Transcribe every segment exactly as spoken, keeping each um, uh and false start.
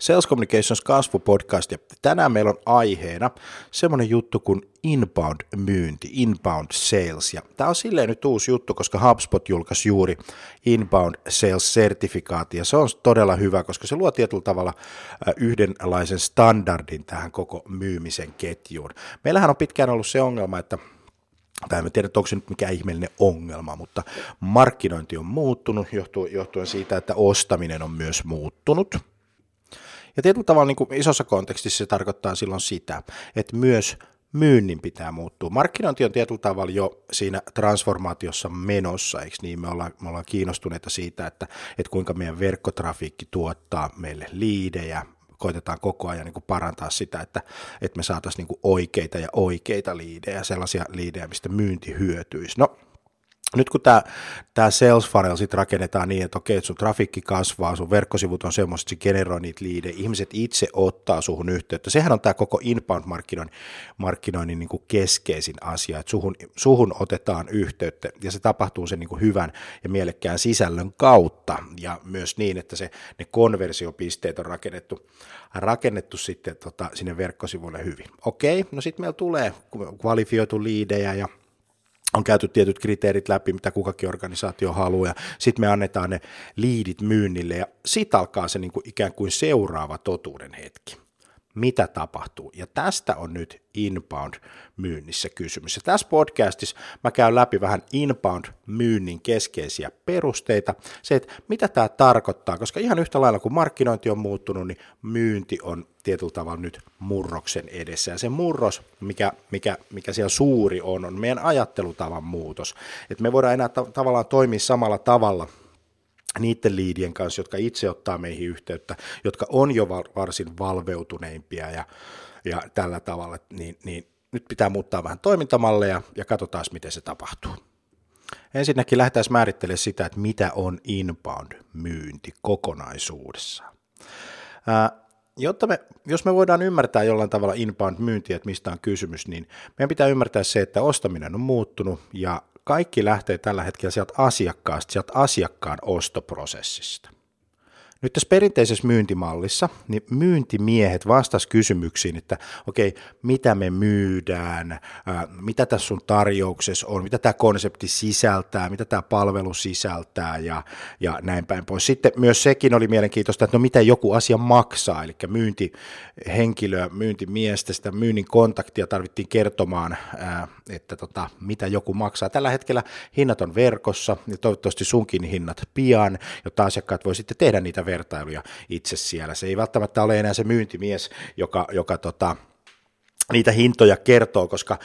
Sales Communications Kasvu Podcast, ja tänään meillä on aiheena semmoinen juttu kuin Inbound myynti, Inbound Sales, ja tämä on silleen nyt uusi juttu, koska HubSpot julkaisi juuri Inbound Sales-sertifikaatin, ja se on todella hyvä, koska se luo tietyllä tavalla yhdenlaisen standardin tähän koko myymisen ketjuun. Meillähän on pitkään ollut se ongelma, että tai en tiedä, onko se nyt mikään ihmeellinen ongelma, mutta markkinointi on muuttunut johtuen siitä, että ostaminen on myös muuttunut. Ja tietyllä tavalla niin kuin isossa kontekstissa se tarkoittaa silloin sitä, että myös myynnin pitää muuttua. Markkinointi on tietyllä tavalla jo siinä transformaatiossa menossa, eikö niin? Me ollaan, me ollaan kiinnostuneita siitä, että, että kuinka meidän verkkotrafiikki tuottaa meille liidejä. Koitetaan koko ajan niin kuin parantaa sitä, että, että me saataisiin niin kuin oikeita ja oikeita liidejä, sellaisia liidejä, mistä myynti hyötyisi. No, nyt kun tämä, tämä sales funnel sit rakennetaan niin, että okei, että sun trafiikki kasvaa, sun verkkosivut on semmoiset, että se generoi niitä liidejä, ihmiset itse ottaa suhun yhteyttä. Sehän on tämä koko inbound-markkinoinnin markkinoinnin niin kuin keskeisin asia, että suhun, suhun otetaan yhteyttä ja se tapahtuu sen niin kuin hyvän ja mielekkään sisällön kautta ja myös niin, että se, ne konversiopisteet on rakennettu, rakennettu sitten tota, sinne verkkosivuille hyvin. Okei, no sitten meillä tulee kvalifioitu liidejä ja on käyty tietyt kriteerit läpi, mitä kukakin organisaatio haluaa, ja sitten me annetaan ne liidit myynnille, ja sitten alkaa se niin kuin ikään kuin seuraava totuuden hetki. Mitä tapahtuu? Ja tästä on nyt inbound-myynnissä kysymys. Ja tässä podcastissa mä käyn läpi vähän inbound-myynnin keskeisiä perusteita, se, että mitä tämä tarkoittaa, koska ihan yhtä lailla kun markkinointi on muuttunut, niin myynti on tietyllä tavalla nyt murroksen edessä. Ja se murros, mikä, mikä, mikä siellä suuri on, on meidän ajattelutavan muutos. Että me voidaan enää ta- tavallaan toimia samalla tavalla niiden liidien kanssa, jotka itse ottaa meihin yhteyttä, jotka on jo varsin valveutuneimpia ja, ja tällä tavalla, niin, niin nyt pitää muuttaa vähän toimintamalleja ja katsotaan, miten se tapahtuu. Ensinnäkin lähdetään määrittelemään sitä, että mitä on inbound-myynti kokonaisuudessaan. Ää, Jotta me, jos me voidaan ymmärtää jollain tavalla inbound-myyntiä, että mistä on kysymys, niin meidän pitää ymmärtää se, että ostaminen on muuttunut ja kaikki lähtee tällä hetkellä sieltä asiakkaasta, sieltä asiakkaan ostoprosessista. Nyt tässä perinteisessä myyntimallissa niin myyntimiehet vastasivat kysymyksiin, että okei, mitä me myydään, ää, mitä tässä sun tarjouksessa on, mitä tämä konsepti sisältää, mitä tämä palvelu sisältää ja, ja näin päin pois. Sitten myös sekin oli mielenkiintoista, että no mitä joku asia maksaa, eli myyntihenkilöä, myyntimiestä, sitä myynnin kontaktia tarvittiin kertomaan, ää, että tota, mitä joku maksaa. Tällä hetkellä hinnat on verkossa ja toivottavasti sunkin hinnat pian, jotta asiakkaat voi sitten tehdä niitä vertailuja itse siellä. Se ei välttämättä ole enää se myyntimies, joka, joka tota, niitä hintoja kertoo, koska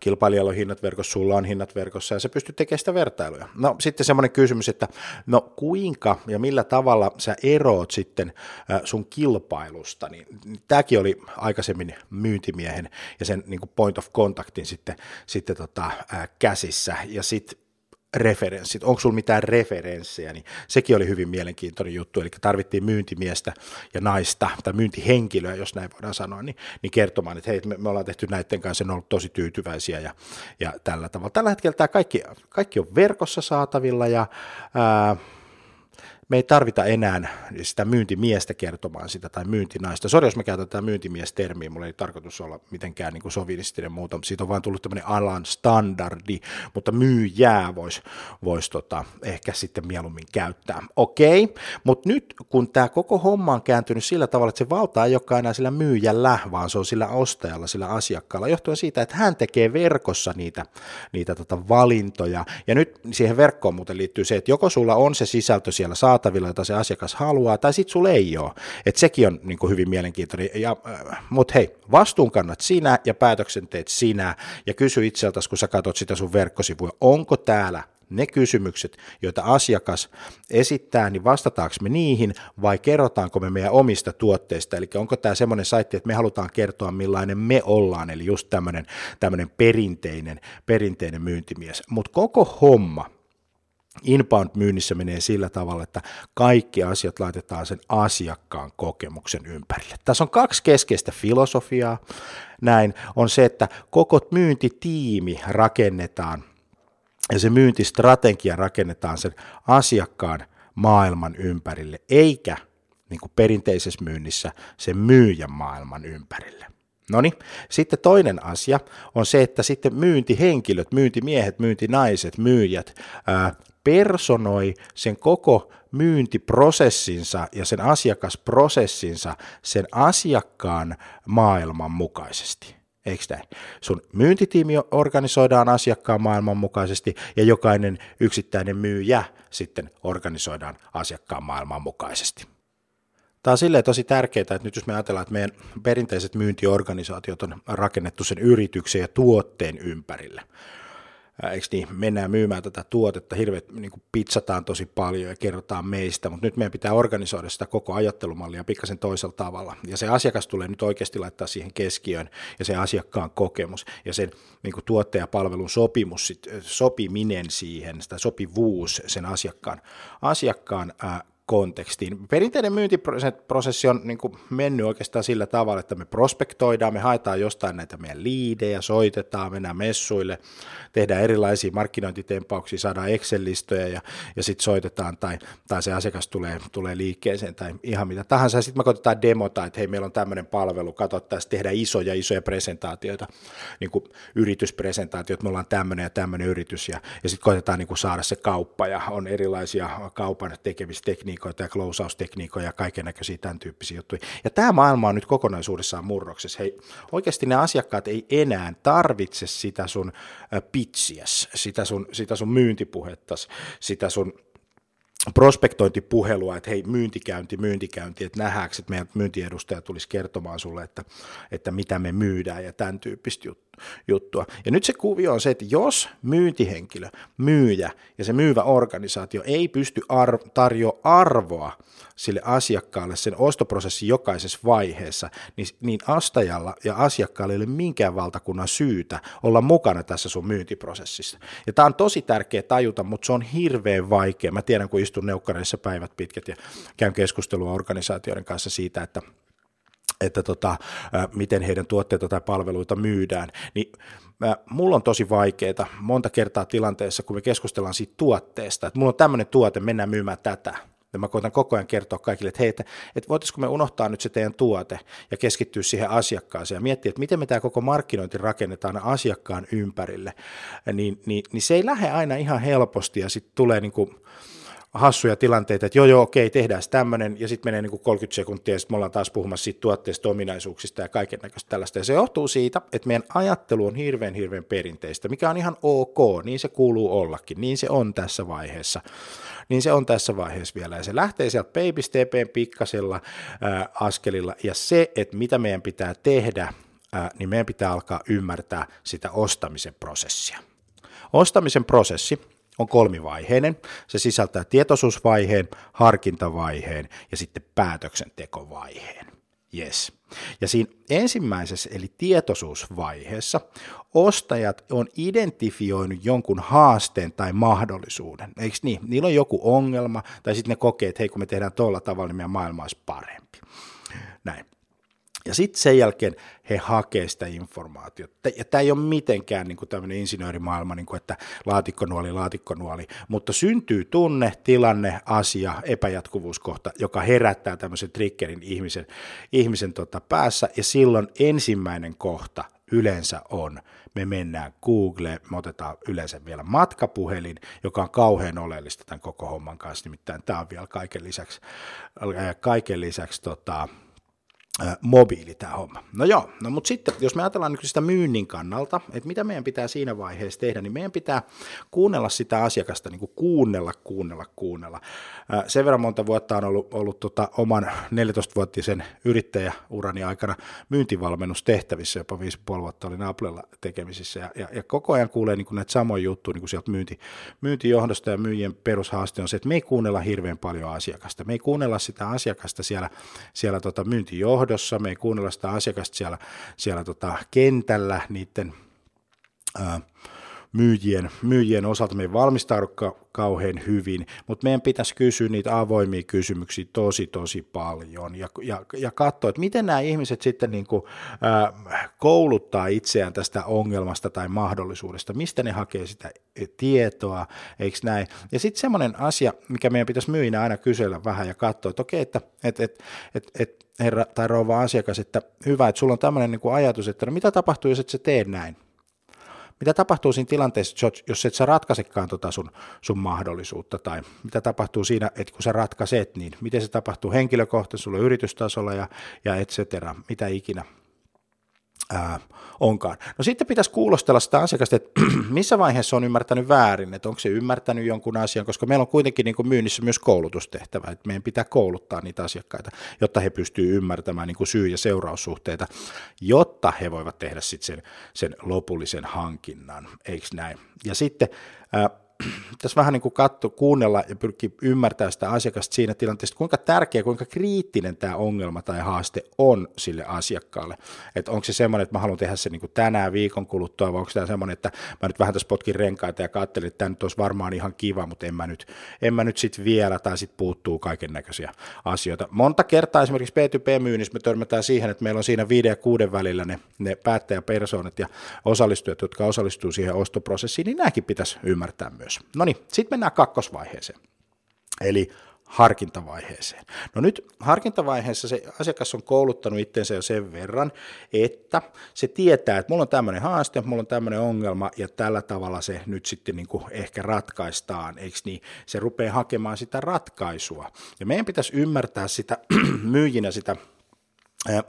kilpailijalla on hinnat verkossa, sulla on hinnat verkossa ja sä pystyt tekemään sitä vertailuja. No sitten semmoinen kysymys, että no kuinka ja millä tavalla sä eroot sitten sun kilpailusta, niin tämäkin oli aikaisemmin myyntimiehen ja sen niin kuin point of contactin sitten, sitten tota, käsissä ja sitten referenssit, onko sulla mitään referenssejä, niin sekin oli hyvin mielenkiintoinen juttu, eli tarvittiin myyntimiestä ja naista, tai myyntihenkilöä, jos näin voidaan sanoa, niin, niin kertomaan, että hei, me, me ollaan tehty näiden kanssa, ne on ollut tosi tyytyväisiä ja, ja tällä tavalla. Tällä hetkellä tämä kaikki, kaikki on verkossa saatavilla ja ää, me ei tarvita enää sitä myyntimiestä kertomaan sitä tai myyntinaista. Sori, jos mä käytän tätä myyntimiestermiä, mulla ei tarkoitus olla mitenkään niin kuin sovinistinen muuta, mutta siitä on vaan tullut tämmöinen alan standardi, mutta myyjää voisi vois tota, ehkä sitten mieluummin käyttää. Okei, mutta nyt kun tämä koko homma on kääntynyt sillä tavalla, että se valta ei olekaan enää sillä myyjällä, vaan se on sillä ostajalla, sillä asiakkaalla, johtuen siitä, että hän tekee verkossa niitä, niitä tota valintoja. Ja nyt siihen verkkoon muuten liittyy se, että joko sulla on se sisältö siellä saatavilla, jota se asiakas haluaa, tai sitten sulla ei ole. Et sekin on niin kuin hyvin mielenkiintoinen, ja, mutta hei, vastuun kannat sinä ja päätöksen teet sinä, ja kysy itseltäsi, kun sä katsot sitä sun verkkosivua, onko täällä ne kysymykset, joita asiakas esittää, niin vastataanko me niihin, vai kerrotaanko me meidän omista tuotteista, eli onko tämä semmoinen saitti, että me halutaan kertoa, millainen me ollaan, eli just tämmöinen perinteinen, perinteinen myyntimies, mutta koko homma inbound-myynnissä menee sillä tavalla, että kaikki asiat laitetaan sen asiakkaan kokemuksen ympärille. Tässä on kaksi keskeistä filosofiaa. Näin on se, että koko myyntitiimi rakennetaan ja se myyntistrategia rakennetaan sen asiakkaan maailman ympärille, eikä niin kuin perinteisessä myynnissä sen myyjän maailman ympärille. Noniin, sitten toinen asia on se, että sitten myyntihenkilöt, myyntimiehet, myyntinaiset, myyjät ää, personoi sen koko myyntiprosessinsa ja sen asiakasprosessinsa sen asiakkaan maailman mukaisesti. Eikö näin? Sun myyntitiimi organisoidaan asiakkaan maailman mukaisesti ja jokainen yksittäinen myyjä sitten organisoidaan asiakkaan maailman mukaisesti. Tämä on silleen tosi tärkeää, että nyt jos me ajatellaan, että meidän perinteiset myyntiorganisaatiot on rakennettu sen yrityksen ja tuotteen ympärille. Eikö niin? Mennään myymään tätä tuotetta, hirveän niin kuin pitsataan tosi paljon ja kerrotaan meistä, mutta nyt meidän pitää organisoida sitä koko ajattelumallia pikkasen toisella tavalla. Ja se asiakas tulee nyt oikeasti laittaa siihen keskiöön ja se asiakkaan kokemus ja sen niin kuin tuotteen ja palvelun sopimus, sopiminen siihen, sitä sopivuus sen asiakkaan, asiakkaan ää, kontekstiin. Perinteinen myyntiprosessi on niin kuin mennyt oikeastaan sillä tavalla, että me prospektoidaan, me haetaan jostain näitä meidän liidejä, soitetaan, mennään messuille, tehdään erilaisia markkinointitempauksia, saadaan Excel-listoja ja, ja sitten soitetaan tai, tai se asiakas tulee, tulee liikkeeseen tai ihan mitä tahansa. Sitten me koitetaan demota, että hei, meillä on tämmöinen palvelu, katsotaan, sitten tehdään isoja, isoja presentaatioita, niin kuin yrityspresentaatiot, me ollaan tämmöinen ja tämmöinen yritys ja, ja sitten koitetaan niin kuin saada se kauppa ja on erilaisia kaupan tekemistekniikoita ja klousaustekniikoja ja kaiken näköisiä tämän tyyppisiä juttuja. Ja tämä maailma on nyt kokonaisuudessaan murroksessa. Hei, oikeasti ne asiakkaat ei enää tarvitse sitä sun pitsiäs, sitä sun, sitä sun myyntipuhettas, sitä sun prospektointipuhelua, että hei myyntikäynti, myyntikäynti, että nähdäänkö, että meidän myyntiedustaja tulisi kertomaan sulle, että, että mitä me myydään ja tämän tyyppistä juttua. Ja nyt se kuvio on se, että jos myyntihenkilö, myyjä ja se myyvä organisaatio ei pysty arv- tarjoa arvoa sille asiakkaalle sen ostoprosessin jokaisessa vaiheessa, niin, niin ostajalla ja asiakkaalle ei ole minkään valtakunnan syytä olla mukana tässä sun myyntiprosessissa. Ja tämä on tosi tärkeä tajuta, mutta se on hirveän vaikea. Mä tiedän, kun istun neukkareissa päivät pitkät ja käyn keskustelua organisaatioiden kanssa siitä, että että tota, miten heidän tuotteita tai palveluita myydään, niin mä, mulla on tosi vaikeaa monta kertaa tilanteessa, kun me keskustellaan siitä tuotteesta, että mulla on tämmöinen tuote, mennään myymään tätä, ja mä koitan koko ajan kertoa kaikille, että hei, että, että voitaisiko me unohtaa nyt se teidän tuote ja keskittyä siihen asiakkaaseen ja miettiä, että miten me tämä koko markkinointi rakennetaan asiakkaan ympärille, niin, niin, niin se ei lähde aina ihan helposti ja sitten tulee niin kuin hassuja tilanteita, että joo joo okei, tehdään tämmöinen ja sitten menee niin kuin kolmekymmentä sekuntia ja sitten me ollaan taas puhumassa siitä tuotteesta, ominaisuuksista ja kaiken näköistä tällaista ja se johtuu siitä, että meidän ajattelu on hirveän hirveän perinteistä, mikä on ihan ok, niin se kuuluu ollakin, niin se on tässä vaiheessa, niin se on tässä vaiheessa vielä ja se lähtee sieltä baby stepeen pikkasilla ää, askelilla ja se, että mitä meidän pitää tehdä, ää, niin meidän pitää alkaa ymmärtää sitä ostamisen prosessia. Ostamisen prosessi on kolmivaiheinen. Se sisältää tietoisuusvaiheen, harkintavaiheen ja sitten päätöksentekovaiheen. Yes. Ja siinä ensimmäisessä eli tietoisuusvaiheessa ostajat on identifioinut jonkun haasteen tai mahdollisuuden. Eikö niin? Niillä on joku ongelma tai sitten ne kokee, että hei kun me tehdään tuolla tavalla, niin meidän maailma olisi parempi. Näin. Ja sitten sen jälkeen he hakee sitä informaatiota. Ja tämä ei ole mitenkään niin kuin tämmöinen insinöörimaailma, niin kuin että laatikkonuoli, laatikkonuoli, mutta syntyy tunne, tilanne, asia, epäjatkuvuuskohta, joka herättää tämmöisen triggerin ihmisen, ihmisen tota päässä. Ja silloin ensimmäinen kohta yleensä on, me mennään Googleen, me otetaan yleensä vielä matkapuhelin, joka on kauhean oleellista tämän koko homman kanssa. Nimittäin tämä on vielä kaiken lisäksi, kaiken lisäksi tota, mobiili tämä homma. No joo, no mutta sitten, jos me ajatellaan nyt sitä myynnin kannalta, että mitä meidän pitää siinä vaiheessa tehdä, niin meidän pitää kuunnella sitä asiakasta, niin kuin kuunnella, kuunnella, kuunnella. Sen verran monta vuotta on ollut, ollut tota, oman neljätoistavuotisen yrittäjäurani aikana myyntivalmennustehtävissä, jopa viisi ja puoli vuotta olin Applella tekemisissä, ja, ja, ja koko ajan kuulee niin kuin näitä samoja juttuja niin kuin sieltä myynti, myyntijohdosta, ja myyjien perushaaste on se, että me ei kuunnella hirveän paljon asiakasta, me ei kuunnella sitä asiakasta siellä, siellä tota myyntijohdossa, me ei kuunnella sitä asiakasta siellä, siellä tota kentällä niiden ää, myyjien, myyjien osalta me ei valmistaudu kauhean hyvin, mutta meidän pitäisi kysyä niitä avoimia kysymyksiä tosi tosi paljon ja, ja, ja katsoa, että miten nämä ihmiset sitten niin kuin, äh, kouluttaa itseään tästä ongelmasta tai mahdollisuudesta, mistä ne hakee sitä tietoa, eikö näin? Ja sitten semmoinen asia, mikä meidän pitäisi myyjinä aina kysellä vähän ja katsoa, että okei, että et, et, et, et, herra tai rouva asiakas, että hyvä, että sulla on tämmöinen niin kuin ajatus, että no mitä tapahtuu, jos et sä tee näin? Mitä tapahtuu siinä tilanteessa, jos et sä ratkaisekaan tota sun, sun mahdollisuutta, tai mitä tapahtuu siinä, että kun sä ratkaiset, niin miten se tapahtuu henkilökohtaisesti, sulla on yritystasolla ja, ja et cetera, mitä ikinä ää, onkaan. No sitten pitäisi kuulostella sitä asiakasta, että missä vaiheessa on ymmärtänyt väärin, että onko se ymmärtänyt jonkun asian, koska meillä on kuitenkin niin kuin myynnissä myös koulutustehtävä, että meidän pitää kouluttaa niitä asiakkaita, jotta he pystyvät ymmärtämään niin kuin syy- ja seuraussuhteita, jotta he voivat tehdä sitten sen, sen lopullisen hankinnan, eikö näin? Ja sitten äh, tässä vähän niin kuin katso, kuunnella ja pyrkiä ymmärtämään sitä asiakasta siinä tilanteessa, kuinka tärkeä, kuinka kriittinen tämä ongelma tai haaste on sille asiakkaalle. Että onko se semmoinen, että mä haluan tehdä se niin kuin tänään viikon kuluttua, vai onko tämä semmoinen, että mä nyt vähän tässä potkin renkaita ja katselin, että tämä nyt olisi varmaan ihan kiva, mutta en mä nyt, en mä nyt sitten vielä, tai sitten puuttuu kaiken näköisiä asioita. Monta kertaa esimerkiksi B two B-myynnissä me törmätään siihen, että meillä on siinä viiden ja kuuden välillä ne, ne päättäjäpersoonat ja osallistujat, jotka osallistuu siihen ostoprosessiin, niin nämäkin pitäisi ymmärtää myös. No niin, sitten mennään kakkosvaiheeseen, eli harkintavaiheeseen. No nyt harkintavaiheessa se asiakas on kouluttanut itsensä jo sen verran, että se tietää, että mulla on tämmöinen haaste, mulla on tämmöinen ongelma ja tällä tavalla se nyt sitten niin kuin ehkä ratkaistaan, eikö niin? Se rupeaa hakemaan sitä ratkaisua ja meidän pitäisi ymmärtää sitä myyjinä sitä äh,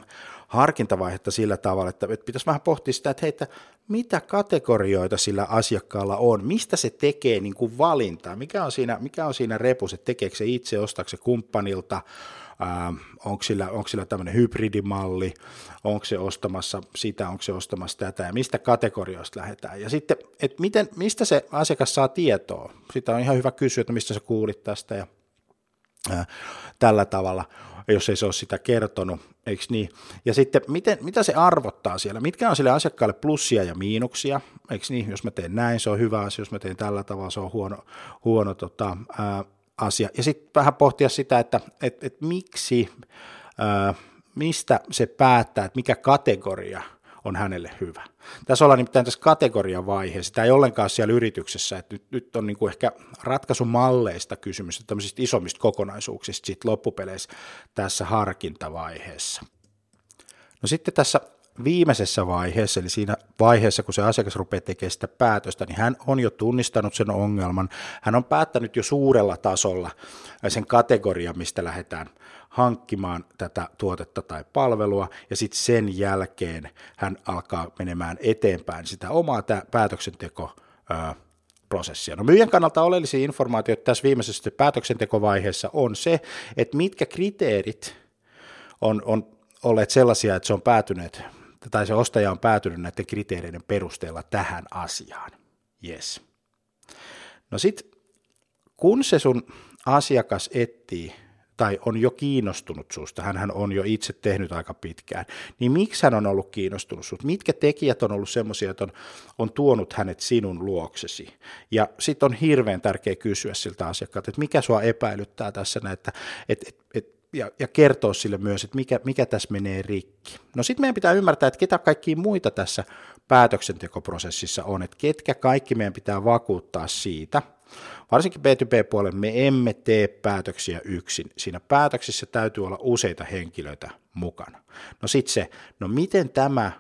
harkintavaihetta sillä tavalla, että pitäisi vähän pohtia sitä, että hei, että mitä kategorioita sillä asiakkaalla on, mistä se tekee niin kuin valintaa, mikä on siinä, mikä on siinä repus, että tekeekö se itse, ostaako se kumppanilta, ää, onko sillä, onko sillä tämmöinen hybridimalli, onko se ostamassa sitä, onko se ostamassa tätä ja mistä kategorioista lähdetään. Ja sitten, että miten, mistä se asiakas saa tietoa, sitä on ihan hyvä kysyä, että mistä sä kuulit tästä ja ää, tällä tavalla. Jos ei se ole sitä kertonut, eikö niin? Ja sitten miten, mitä se arvottaa siellä, mitkä on sille asiakkaalle plussia ja miinuksia, eikö niin? Jos mä teen näin, se on hyvä asia, jos mä teen tällä tavalla, se on huono, huono tota, ää, asia. Ja sitten vähän pohtia sitä, että et, et miksi, ää, mistä se päättää, että mikä kategoria on hänelle hyvä. Tässä ollaan nimittäin tässä kategoriavaiheessa, tämä ei ollenkaan siellä yrityksessä, että nyt, nyt on niin kuin ehkä ratkaisumalleista kysymys, tämmöisistä isommista kokonaisuuksista sitten loppupeleissä tässä harkintavaiheessa. No sitten tässä viimeisessä vaiheessa, eli siinä vaiheessa, kun se asiakas rupeaa tekemään sitä päätöstä, niin hän on jo tunnistanut sen ongelman, hän on päättänyt jo suurella tasolla sen kategorian, mistä lähdetään hankkimaan tätä tuotetta tai palvelua, ja sitten sen jälkeen hän alkaa menemään eteenpäin sitä omaa päätöksentekoprosessia. No myyjän kannalta oleellisia informaatioita tässä viimeisessä päätöksentekovaiheessa on se, että mitkä kriteerit on, on olleet sellaisia, että se on päätynyt tai se ostaja on päätynyt näiden kriteereiden perusteella tähän asiaan. Yes. No sitten, kun se sun asiakas etsii tai on jo kiinnostunut susta, hänhän on jo itse tehnyt aika pitkään, niin miksi hän on ollut kiinnostunut susta? Mitkä tekijät on ollut semmoisia, joita on, on tuonut hänet sinun luoksesi? Ja sitten on hirveän tärkeä kysyä siltä asiakkaalta, että mikä sua epäilyttää tässä näitä, että et, et, Ja, ja kertoa sille myös, että mikä, mikä tässä menee rikki. No sitten meidän pitää ymmärtää, että ketä kaikkia muita tässä päätöksentekoprosessissa on, että ketkä kaikki meidän pitää vakuuttaa siitä. Varsinkin B two B-puolella me emme tee päätöksiä yksin. Siinä päätöksissä täytyy olla useita henkilöitä mukana. No sitten se, no miten tämä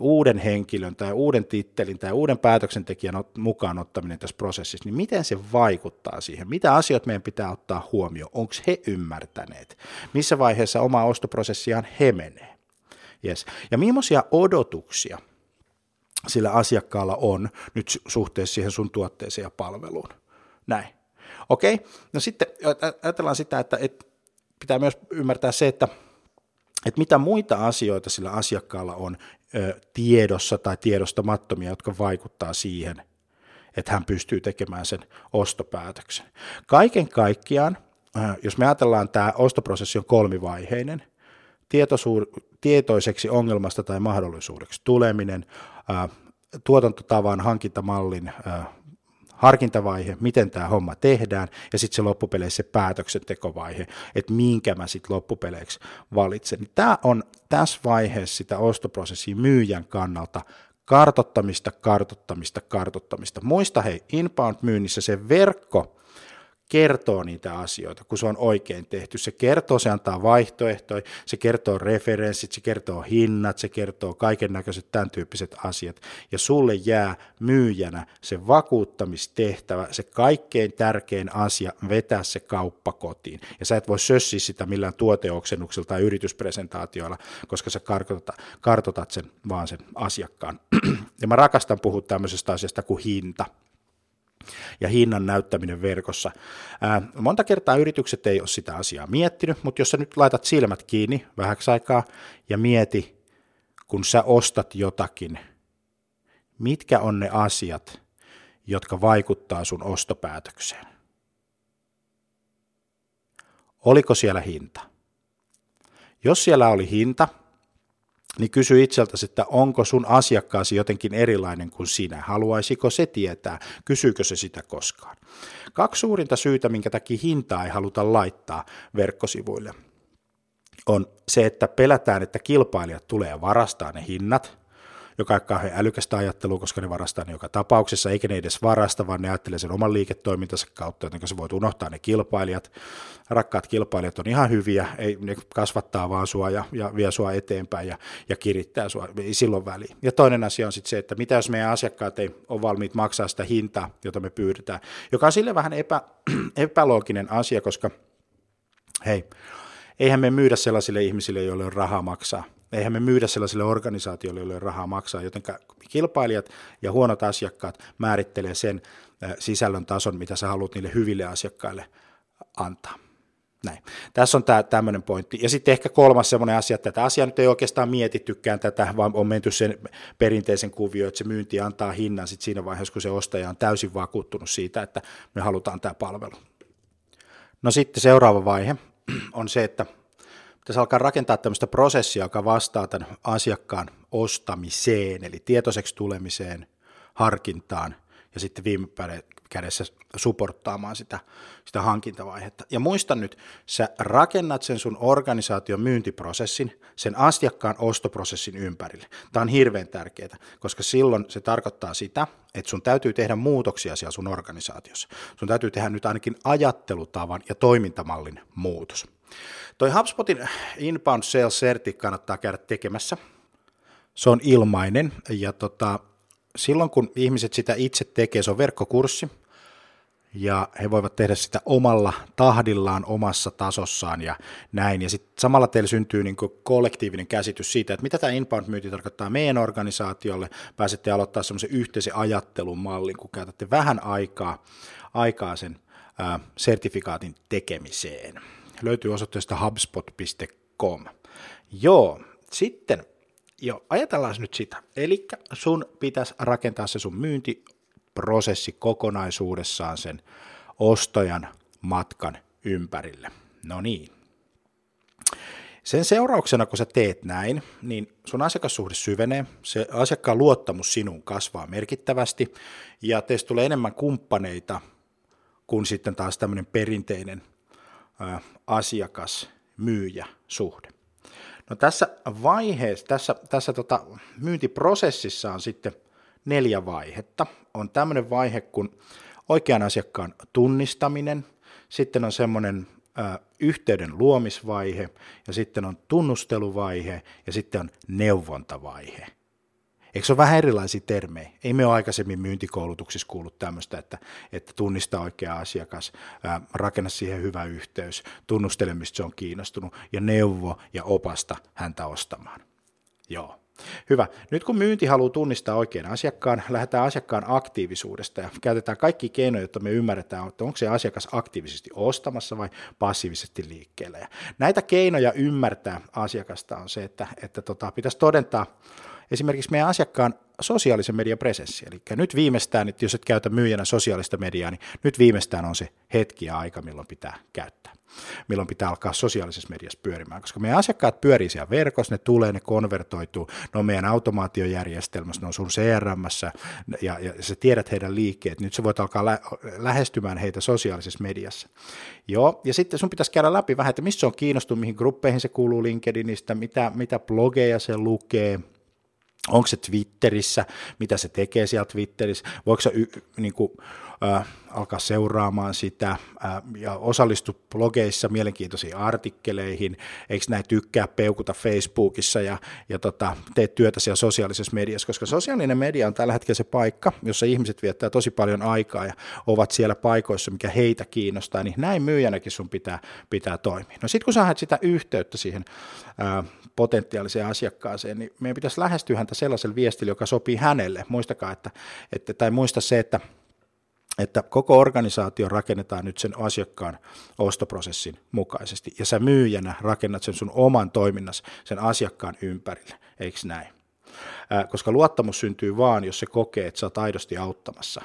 uuden henkilön tai uuden tittelin tai uuden päätöksentekijän mukaan ottaminen tässä prosessissa, niin miten se vaikuttaa siihen? Mitä asioita meidän pitää ottaa huomioon? Onko he ymmärtäneet? Missä vaiheessa omaa ostoprosessiaan he menee? Yes. Ja millaisia odotuksia sillä asiakkaalla on nyt suhteessa siihen sun tuotteeseen ja palveluun? Näin. Okei, okay. No sitten ajatellaan sitä, että pitää myös ymmärtää se, että että mitä muita asioita sillä asiakkaalla on ö, tiedossa tai tiedostamattomia, jotka vaikuttaa siihen, että hän pystyy tekemään sen ostopäätöksen. Kaiken kaikkiaan, ö, jos me ajatellaan, tämä ostoprosessi on kolmivaiheinen, tietoisuur, tietoiseksi ongelmasta tai mahdollisuudeksi tuleminen, ö, tuotantotavan, hankintamallin äh, harkintavaihe, miten tämä homma tehdään, ja sitten se loppupeleissä se päätöksentekovaihe, että minkä mä sitten loppupeleiksi valitsen. Tämä on tässä vaiheessa sitä ostoprosessia myyjän kannalta kartoittamista, kartoittamista, kartoittamista. Muista hei, inbound-myynnissä se verkko kertoo niitä asioita, kun se on oikein tehty. Se kertoo, se antaa vaihtoehtoja, se kertoo referenssit, se kertoo hinnat, se kertoo kaiken näköiset tämän tyyppiset asiat. Ja sulle jää myyjänä se vakuuttamistehtävä, se kaikkein tärkein asia, vetää se kauppa kotiin. Ja sä et voi sössiä sitä millään tuoteoksennuksilla tai yrityspresentaatioilla, koska sä kartoitat, kartoitat sen vaan sen asiakkaan. Ja mä rakastan puhua tämmöisestä asiasta kuin hinta. Ja hinnan näyttäminen verkossa. Ää, monta kertaa yritykset ei ole sitä asiaa miettinyt, mutta jos sä nyt laitat silmät kiinni vähäksi aikaa ja mieti, kun sä ostat jotakin, mitkä on ne asiat, jotka vaikuttaa sun ostopäätökseen? Oliko siellä hinta? Jos siellä oli hinta, niin kysy itseltäsi, että onko sun asiakkaasi jotenkin erilainen kuin sinä, haluaisiko se tietää, kysyykö se sitä koskaan. Kaksi suurinta syytä, minkä takia hintaa ei haluta laittaa verkkosivuille, on se, että pelätään, että kilpailijat tulee varastaa ne hinnat, joka ei ole kauhean älykästä ajattelua, koska ne varastaa ne joka tapauksessa, eikä ne edes varasta, vaan ne ajattelee sen oman liiketoimintansa kautta, joten sä voit unohtaa ne kilpailijat. Rakkaat kilpailijat on ihan hyviä, ei, ne kasvattaa vaan sua ja, ja vie sua eteenpäin ja, ja kirittää sua, ei silloin väliin. Ja toinen asia on sitten se, että mitä jos meidän asiakkaat ei ole valmiit maksaa sitä hintaa, jota me pyydetään, joka on sille vähän epä, epälooginen asia, koska hei, eihän me myydä sellaisille ihmisille, joille on rahaa maksaa. Eihän me myydä sellaisille organisaatioille, joille rahaa maksaa, joten kilpailijat ja huonot asiakkaat määrittelee sen sisällön tason, mitä sä haluat niille hyville asiakkaille antaa. Näin. Tässä on tämä tämmöinen pointti. Ja sitten ehkä kolmas semmoinen asia, että tätä asiaa nyt ei oikeastaan mietittykään tätä, vaan on menty sen perinteisen kuvioon, että se myynti antaa hinnan sit siinä vaiheessa, kun se ostaja on täysin vakuuttunut siitä, että me halutaan tämä palvelu. No sitten seuraava vaihe on se, että tässä alkaa rakentaa tämmöistä prosessia, joka vastaa tämän asiakkaan ostamiseen, eli tietoiseksi tulemiseen, harkintaan ja sitten viime kädessä supporttaamaan sitä, sitä hankintavaihetta. Ja muista nyt, sä rakennat sen sun organisaation myyntiprosessin, sen asiakkaan ostoprosessin ympärille. Tämä on hirveän tärkeää, koska silloin se tarkoittaa sitä, että sun täytyy tehdä muutoksia siellä sun organisaatiossa. Sun täytyy tehdä nyt ainakin ajattelutavan ja toimintamallin muutos. Toi HubSpotin Inbound Sales-serti kannattaa käydä tekemässä. Se on ilmainen ja tota, silloin kun ihmiset sitä itse tekee, se on verkkokurssi ja he voivat tehdä sitä omalla tahdillaan, omassa tasossaan ja näin. Ja sitten samalla teillä syntyy niin kuin kollektiivinen käsitys siitä, että mitä tämä inbound-myynti tarkoittaa meidän organisaatiolle. Pääsette aloittaa semmoisen yhteisen ajattelun mallin, kun käytätte vähän aikaa, aikaa sen ää, sertifikaatin tekemiseen. Löytyy osoitteesta hubspot piste com. Joo, sitten, joo, ajatellaan nyt sitä. Eli sun pitäisi rakentaa se sun myyntiprosessi kokonaisuudessaan sen ostajan matkan ympärille. No niin. Sen seurauksena, kun sä teet näin, niin sun asiakassuhde syvenee, se asiakkaan luottamus sinuun kasvaa merkittävästi ja teistä tulee enemmän kumppaneita kuin sitten taas tämmöinen perinteinen asiakas-myyjä-suhde. No tässä vaiheessa, tässä, tässä tota myyntiprosessissa on sitten neljä vaihetta. On tämmöinen vaihe kuin oikean asiakkaan tunnistaminen, sitten on semmoinen ä, yhteyden luomisvaihe, ja sitten on tunnusteluvaihe, ja sitten on neuvontavaihe. Eikö se ole vähän erilaisia termejä? Ei me ole aikaisemmin myyntikoulutuksissa kuullut tämmöistä, että, että tunnista oikea asiakas, ää, rakenna siihen hyvä yhteys, tunnustele, mistä se on kiinnostunut, ja neuvo ja opasta häntä ostamaan. Joo. Hyvä. Nyt kun myynti haluaa tunnistaa oikean asiakkaan, lähdetään asiakkaan aktiivisuudesta ja käytetään kaikki keinoja, jotta me ymmärretään, että onko se asiakas aktiivisesti ostamassa vai passiivisesti liikkeellä. Ja näitä keinoja ymmärtää asiakasta on se, että, että tota, pitäisi todentaa, esimerkiksi meidän asiakkaan sosiaalisen median presenssi. Eli nyt viimeistään, että jos et käytä myyjänä sosiaalista mediaa, niin nyt viimeistään on se hetki ja aika, milloin pitää käyttää. Milloin pitää alkaa sosiaalisessa mediassa pyörimään, koska meidän asiakkaat pyörii siellä verkossa, ne tulee, ne konvertoituu, ne on meidän automaatiojärjestelmässä, ne on sun C R M:ssä ja, ja sä tiedät heidän liikkeet, nyt sä voit alkaa lä- lähestymään heitä sosiaalisessa mediassa. Joo, ja sitten sun pitäisi käydä läpi vähän, että missä se on kiinnostunut, mihin gruppeihin se kuuluu LinkedInistä, mitä, mitä blogeja se lukee, onko se Twitterissä, mitä se tekee siellä Twitterissä, voiko se y- niinku, äh, alkaa seuraamaan sitä äh, ja osallistua blogeissa mielenkiintoisiin artikkeleihin, eikö näitä tykkää peukuta Facebookissa ja, ja tota, tee työtä siellä sosiaalisessa mediassa, koska sosiaalinen media on tällä hetkellä se paikka, jossa ihmiset viettää tosi paljon aikaa ja ovat siellä paikoissa, mikä heitä kiinnostaa, niin näin myyjänäkin sun pitää, pitää toimia. No sit kun sä haet sitä yhteyttä siihen äh, potentiaaliseen asiakkaaseen, niin meidän pitäisi lähestyä häntä sellaisella viestillä, joka sopii hänelle. Muistakaa, että, että, tai muista se, että, että koko organisaatio rakennetaan nyt sen asiakkaan ostoprosessin mukaisesti, ja sä myyjänä rakennat sen sun oman toiminnasi sen asiakkaan ympärille, eikö näin? Koska luottamus syntyy vaan, jos se kokee, että sä oot aidosti auttamassa.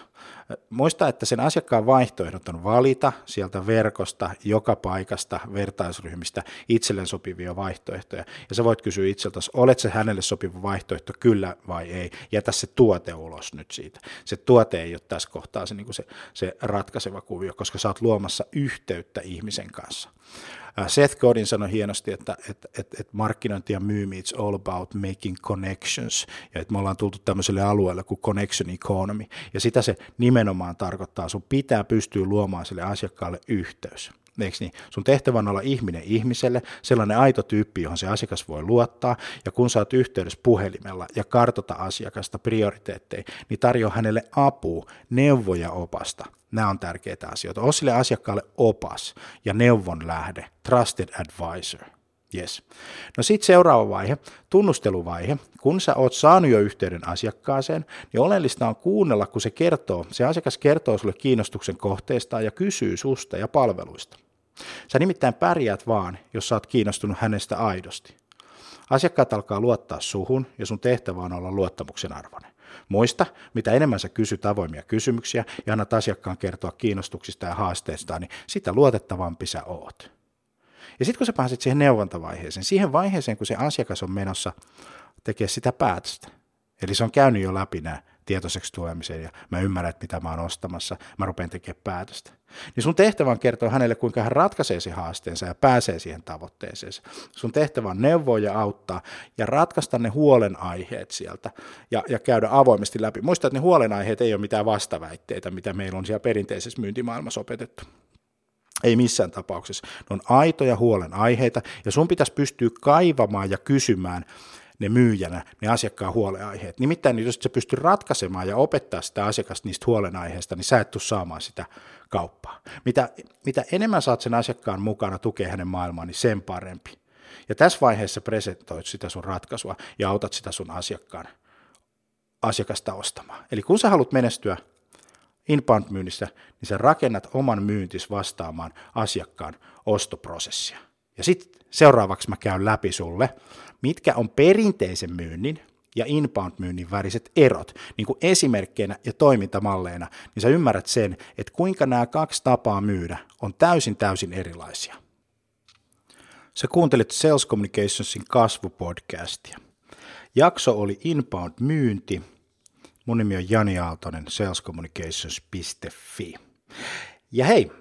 Muista, että sen asiakkaan vaihtoehdot on valita sieltä verkosta, joka paikasta, vertaisryhmistä itselleen sopivia vaihtoehtoja. Ja sä voit kysyä itseltäsi, olet se hänelle sopiva vaihtoehto, kyllä vai ei, jätä se tuote ulos nyt siitä. Se tuote ei ole tässä kohtaa se, niin kuin se, se ratkaiseva kuvio, koska sä oot luomassa yhteyttä ihmisen kanssa. Seth Godin sanoi hienosti, että, että, että, että markkinointi ja myymi, it's all about making connections, ja että me ollaan tultu tämmöiselle alueelle kuin connection economy, ja sitä se nimenomaan tarkoittaa, sun pitää pystyä luomaan sille asiakkaalle yhteys. Eikö niin? Sun tehtävä on olla ihminen ihmiselle, sellainen aito tyyppi, johon se asiakas voi luottaa, ja kun sä oot yhteydessä puhelimella ja kartoita asiakasta prioriteetteja, niin tarjoa hänelle apua, neuvoja, opasta. Nämä on tärkeitä asioita. Ole sille asiakkaalle opas ja neuvon lähde, trusted advisor. Yes. No sitten seuraava vaihe, tunnusteluvaihe. Kun sä oot saanut jo yhteyden asiakkaaseen, niin oleellista on kuunnella, kun se kertoo, se asiakas kertoo sulle kiinnostuksen kohteestaan ja kysyy susta ja palveluista. Sä nimittäin pärjäät vaan, jos sä oot kiinnostunut hänestä aidosti. Asiakkaat alkaa luottaa suhun ja sun tehtävä on olla luottamuksen arvoinen. Muista, mitä enemmän sä kysyt avoimia kysymyksiä ja annat asiakkaan kertoa kiinnostuksista ja haasteistaan, niin sitä luotettavampi sä oot. Ja sitten kun sä pääset siihen neuvontavaiheeseen, siihen vaiheeseen, kun se asiakas on menossa tekee sitä päätöstä. Eli se on käynyt jo läpi nämä tietoiseksi tulemisen ja mä ymmärrän, että mitä mä oon ostamassa, mä rupean tekemään päätöstä. Niin sun tehtävä on kertoa hänelle, kuinka hän ratkaisee sen haasteensa ja pääsee siihen tavoitteeseen. Sun tehtävä on neuvoa ja auttaa ja ratkaista ne huolenaiheet sieltä ja, ja käydä avoimesti läpi. Muista, että ne huolenaiheet ei ole mitään vastaväitteitä, mitä meillä on siellä perinteisessä myyntimaailmassa opetettu. Ei missään tapauksessa. Ne on aitoja huolenaiheita ja sun pitäisi pystyä kaivamaan ja kysymään ne myyjänä, ne asiakkaan huolenaiheet. Nimittäin jos sä pystyt ratkaisemaan ja opettaa sitä asiakasta niistä huolenaiheista, niin sä et tule saamaan sitä kauppaa. Mitä, mitä enemmän saat sen asiakkaan mukana tukea hänen maailmaan, niin sen parempi. Ja tässä vaiheessa presentoit sitä sun ratkaisua ja autat sitä sun asiakkaan, asiakasta ostamaan. Eli kun sä haluat menestyä inbound-myynnissä, niin sä rakennat oman myyntis vastaamaan asiakkaan ostoprosessia. Ja sitten seuraavaksi mä käyn läpi sulle, mitkä on perinteisen myynnin ja inbound-myynnin väriset erot, niin kuin esimerkkeinä ja toimintamalleina, niin sä ymmärrät sen, että kuinka nämä kaksi tapaa myydä on täysin täysin erilaisia. Sä kuuntelit Sales Communicationsin kasvupodcastia. Jakso oli inbound-myynti. Mun nimi on Jani Aaltonen, sales communications piste fi. Ja hei,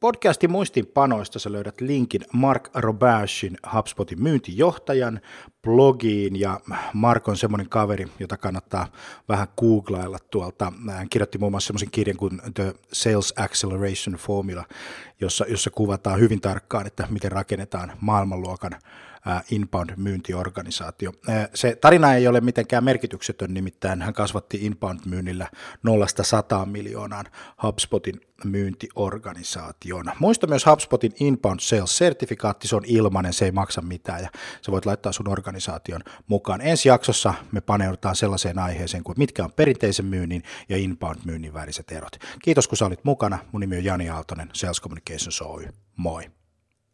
podcastin muistiinpanoista sä löydät linkin Mark Robashin, HubSpotin myyntijohtajan, blogiin, ja Mark on semmoinen kaveri, jota kannattaa vähän googlailla tuolta. Hän kirjoitti muun muassa semmoisen kirjan kuin The Sales Acceleration Formula, jossa, jossa kuvataan hyvin tarkkaan, että miten rakennetaan maailmanluokan inbound-myyntiorganisaatio. Se tarina ei ole mitenkään merkityksetön, nimittäin hän kasvatti inbound-myynnillä nollasta sataan miljoonaan HubSpotin myyntiorganisaation. Muista myös HubSpotin Inbound Sales-sertifikaatti, se on ilmainen, se ei maksa mitään ja sä voit laittaa sun organisaation mukaan. Ensi jaksossa me paneudutaan sellaiseen aiheeseen kuin mitkä on perinteisen myynnin ja inbound-myynnin väliset erot. Kiitos kun sä olit mukana, mun nimi on Jani Aaltonen, Sales Communications Oy. Moi!